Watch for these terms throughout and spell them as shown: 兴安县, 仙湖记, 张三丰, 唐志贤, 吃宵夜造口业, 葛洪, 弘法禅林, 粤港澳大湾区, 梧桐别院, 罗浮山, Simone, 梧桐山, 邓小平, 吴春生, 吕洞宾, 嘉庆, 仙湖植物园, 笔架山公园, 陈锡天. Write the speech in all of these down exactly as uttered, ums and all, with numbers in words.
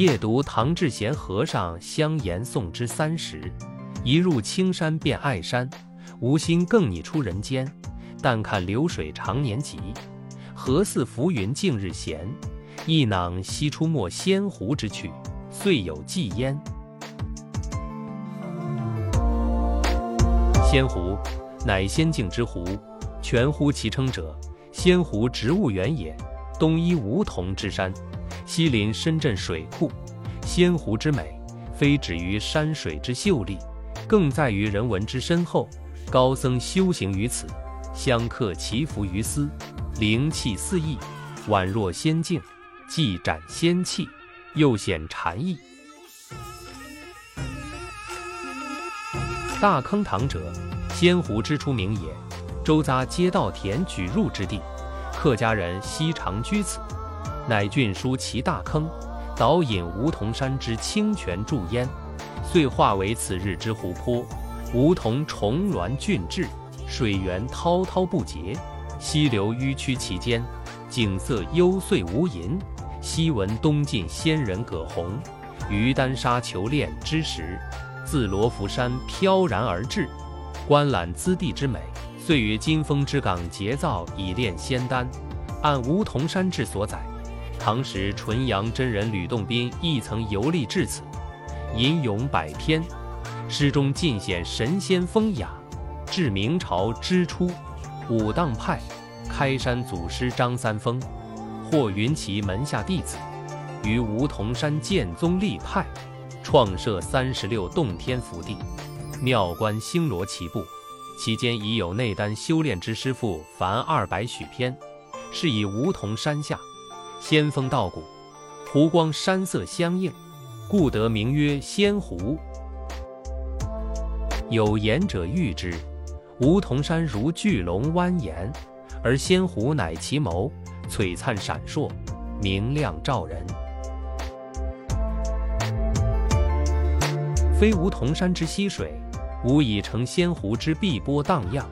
夜读唐志贤和尚香言诵之三十，一入青山便爱山，无心更拟出人间。但看流水长年急，何似浮云尽日闲。一囊西出没仙湖之趣，遂有寄焉。仙湖，乃仙境之湖，泉乎其称者，仙湖植物园也。东依梧桐之山，西临深圳水库。仙湖之美，非止于山水之秀丽，更在于人文之深厚。高僧修行于此，香客祈福于斯，灵气四溢，宛若仙境，既展仙气，又显禅意。大坑塘者，仙湖之出名也，周匝街道田举入之地，客家人昔常居此，乃郡书其大坑，导引梧桐山之清泉注焉，遂化为此日之湖泊。梧桐重峦峻峙，水源滔滔不竭，溪流迂曲其间，景色幽邃无垠。昔闻东晋仙人葛洪于丹砂求炼之时，自罗浮山飘然而至，观览兹地之美，遂于金峰之岗结造以炼仙丹。按梧桐山志所载，唐时纯阳真人吕洞宾亦曾游历至此，吟咏百篇，诗中尽显神仙风雅。至明朝之初，武当派开山祖师张三丰霍云其门下弟子，于梧桐山建宗立派，创设三十六洞天福地，妙观星罗棋布。其间已有内丹修炼之师傅凡二百许篇，是以梧桐山下仙风道骨，湖光山色相映，故得名曰仙湖。有言者喻之，梧桐山如巨龙蜿蜒，而仙湖乃其眸，璀璨闪烁，明亮照人。非梧桐山之溪水，无以成仙湖之碧波荡漾。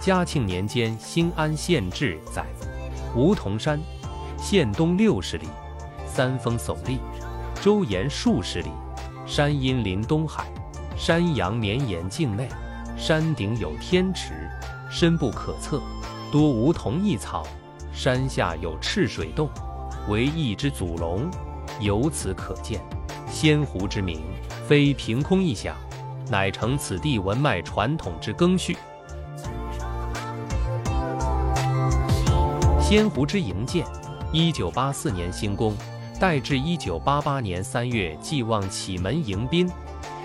嘉庆年间兴安县志载，梧桐山县东六十里，三峰耸立，周延数十里，山阴临东海，山阳绵延境内，山顶有天池，深不可测，多梧桐异草。山下有赤水洞，为一之祖龙。由此可见，仙湖之名非凭空一想，乃承此地文脉传统之赓续。仙湖之营建，一九八四年兴工，待至一九八八年三月寄望启门迎宾，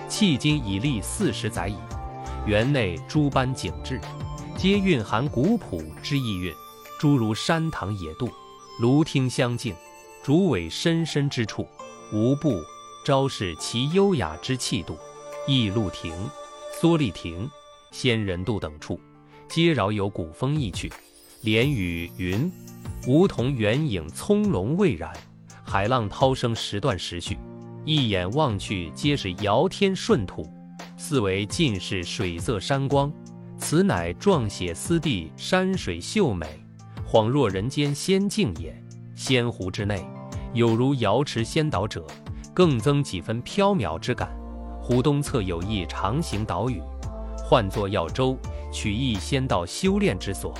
迄今已历四十载矣。园内诸般景致，皆蕴含古朴之意蕴，诸如山塘野渡、芦汀相近，竹苇深深之处，无不昭示其优雅之气度。驿路亭、蓑笠亭、仙人渡等处，皆饶有古风意趣。连语云：“梧桐远影葱茏蔚然，海浪涛声时断时续。”一眼望去，皆是尧天舜土，四围尽是水色山光，此乃壮写斯地山水秀美，恍若人间仙境也。仙湖之内，有如瑶池仙岛者，更增几分缥缈之感。湖东侧有一长形岛屿，唤作耀州，取意仙道修炼之所。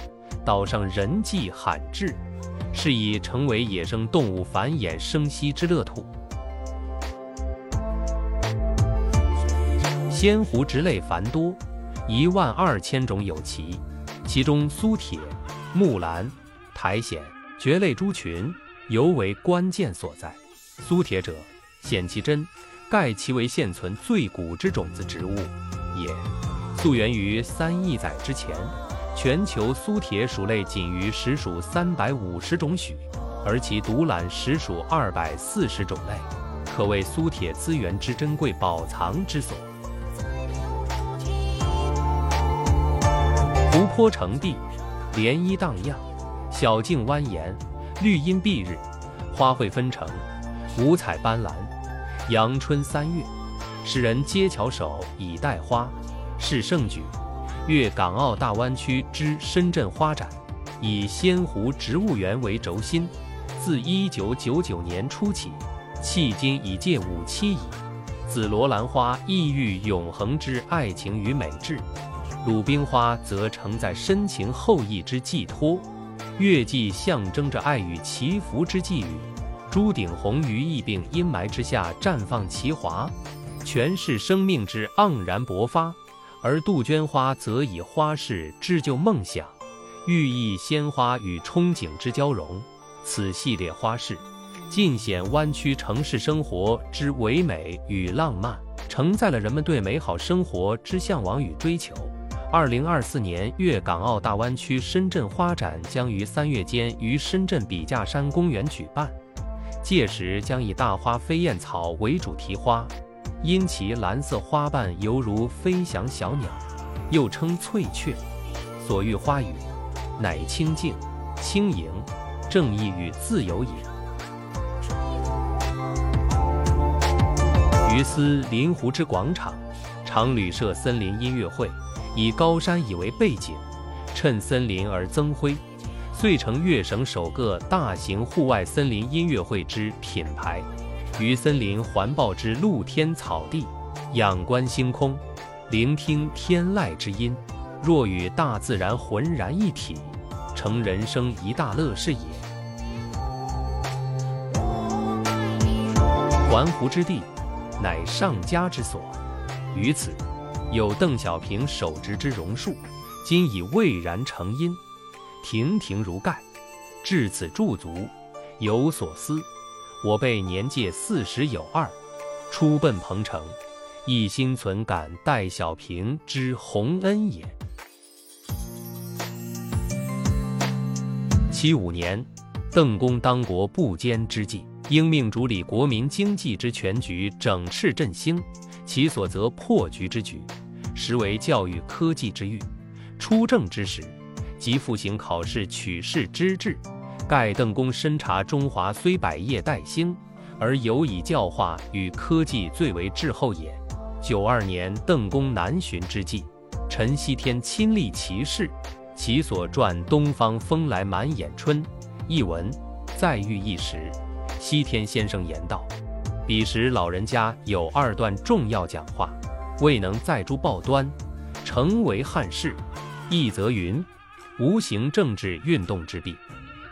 岛上人迹罕至，是以成为野生动物繁衍生息之乐土。仙湖之类繁多，一万二千种有奇，其中苏铁、木兰、苔藓、蕨类诸群尤为关键所在。苏铁者，显其真，盖其为现存最古之种子植物也。溯源于三亿载之前，全球苏铁属类仅于实属三百五十种许，而其独揽实属二百四十种类，可谓苏铁资源之珍贵宝藏之所。湖泊成地，涟漪荡漾，小径蜿蜒，绿荫蔽日，花卉纷呈，五彩斑斓。阳春三月，使人皆翘首以待花，是盛举。粤港澳大湾区之深圳花展，以仙湖植物园为轴心，自一九九九年初起，迄今已届五七矣。紫罗兰花意喻永恒之爱情与美志，鲁冰花则承载深情厚谊之寄托。月季象征着爱与祈福之寄语，朱顶红于疫病阴霾之下绽放其华，诠释生命之盎然勃发；而杜鹃花则以花式织就梦想，寓意鲜花与憧憬之交融。此系列花式尽显湾区城市生活之唯美与浪漫，承载了人们对美好生活之向往与追求。二零二四年粤港澳大湾区深圳花展将于三月间于深圳笔架山公园举办，届时将以大花飞燕草为主题花，因其蓝色花瓣犹如飞翔小鸟，又称翠雀，所喻花语乃清净、轻盈、正义与自由也。于斯林湖之广场，常旅社森林音乐会，以高山以为背景，衬森林而增辉，遂成粤省首个大型户外森林音乐会之品牌。于森林环抱之露天草地，仰观星空，聆听天籁之音，若与大自然浑然一体，成人生一大乐事也。环湖之地，乃上佳之所，于此有邓小平手植之榕树，今已蔚然成荫，亭亭如盖，至此驻足，有所思。我辈年届四十有二，初奔鹏城，一心存感戴小平之洪恩也。七五年，邓公当国不坚之际，应命主理国民经济之全局，整治振兴，其所则破局之举，实为教育科技之誉。初正之时，即复行考试取士之制，盖邓公深察中华虽百业待兴，而尤以教化与科技最为滞后也。九二年邓公南巡之际，陈锡天亲历其事，其所撰《东方风来满眼春》一文，再喻一时。锡天先生言道，彼时老人家有二段重要讲话，未能载诸报端，诚为憾事。一则云，无形政治运动之弊，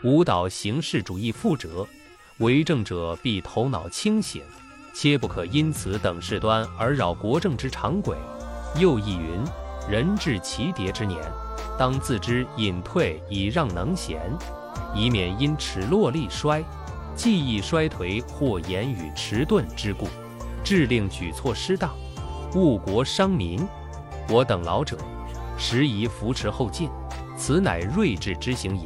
吾蹈形式主义覆辙，为政者必头脑清醒，切不可因此等事端而扰国政之常轨。又亦云，人至其迭之年，当自知隐退以让能贤，以免因齿落力衰，技艺衰颓或言语迟钝之故，致令举措失当，误国伤民。我等老者时宜扶持后进，此乃睿智之行也。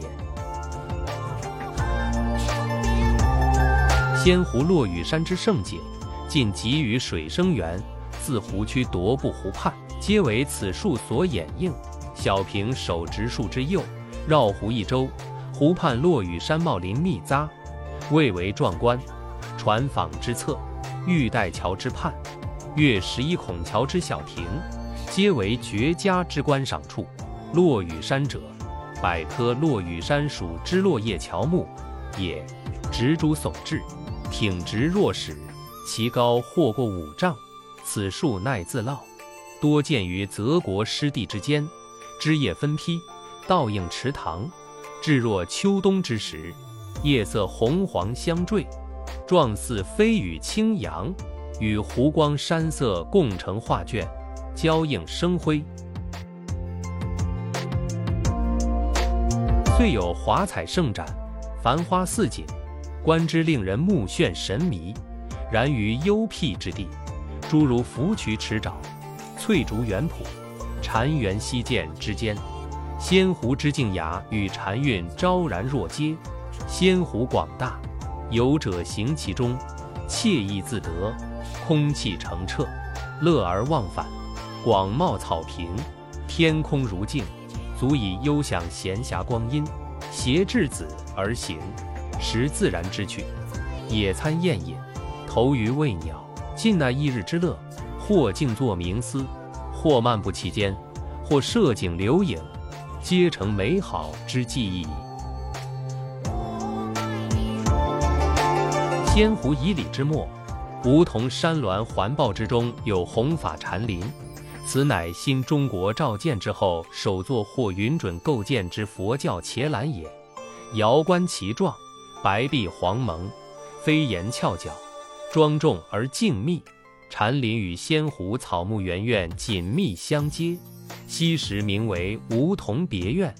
仙湖落雨山之胜景，近集于水生源，自湖区踱步湖畔，皆为此树所掩映。小平手植树之右，绕湖一周，湖畔落雨山茂林密匝，蔚为壮观。船舫之侧，玉带桥之畔，越十一孔桥之小亭，皆为绝佳之观赏处。落雨山者，百棵落雨山属之落叶乔木也，直株耸峙，挺直若矢，其高或过五丈。此树耐自涝，多见于泽国湿地之间，枝叶分披，倒映池塘。至若秋冬之时，叶色红黄相缀，状似飞羽轻扬，与湖光山色共成画卷，交映生辉。遂有华彩盛展，繁花似锦，观之令人目眩神迷。然于幽僻之地，诸如芙蕖池沼、翠竹园圃、禅园溪涧之间，仙湖之静雅与禅韵昭然若揭。仙湖广大，游者行其中，惬意自得，空气澄澈，乐而忘返。广袤草坪，天空如镜，足以悠享闲暇光阴。携稚子而行，识自然之趣，野餐宴饮，投鱼喂鸟，尽那一日之乐。或静坐冥思，或漫步其间，或摄景留影，皆成美好之记忆。仙湖以里之末，梧桐山峦环抱之中有弘法禅林，此乃新中国肇建之后首座获允准构建之佛教伽蓝也。遥观其状，白壁黄蒙，飞檐翘角，庄重而静谧。禅林与仙湖草木园苑紧密相接，昔时名为梧桐别院，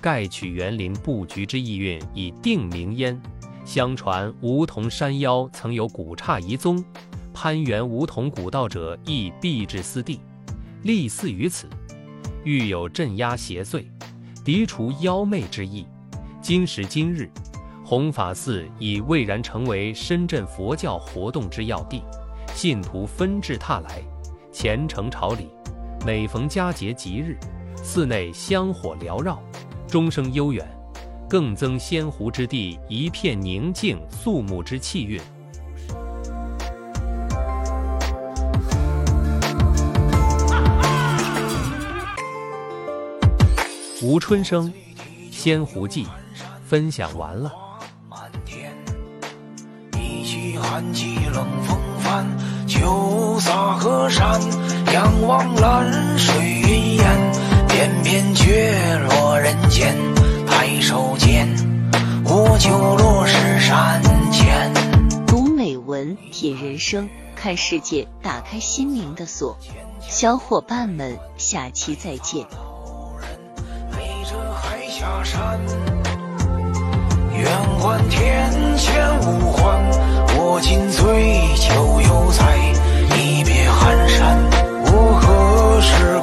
盖取园林布局之意蕴以定名焉。相传梧桐山腰曾有古刹遗踪，攀援梧桐古道者亦必至斯地，立寺于此，欲有镇压邪祟、涤除妖魅之意。今时今日，弘法寺已蔚然成为深圳佛教活动之要地，信徒纷至沓来，虔诚朝礼。每逢佳节吉日，寺内香火缭绕，钟声悠远，更增仙湖之地一片宁静肃穆之气韵。吴春生，仙湖记分享完了。一曲寒气冷风帆，酒洒河山，仰望蓝水云烟，翩翩雪落人间。抬手间，我就落石山前。读美文，品人生，看世界，打开心灵的锁。小伙伴们，下期再见。下山，愿观天堑无患，我今醉酒犹在一别寒山，我何时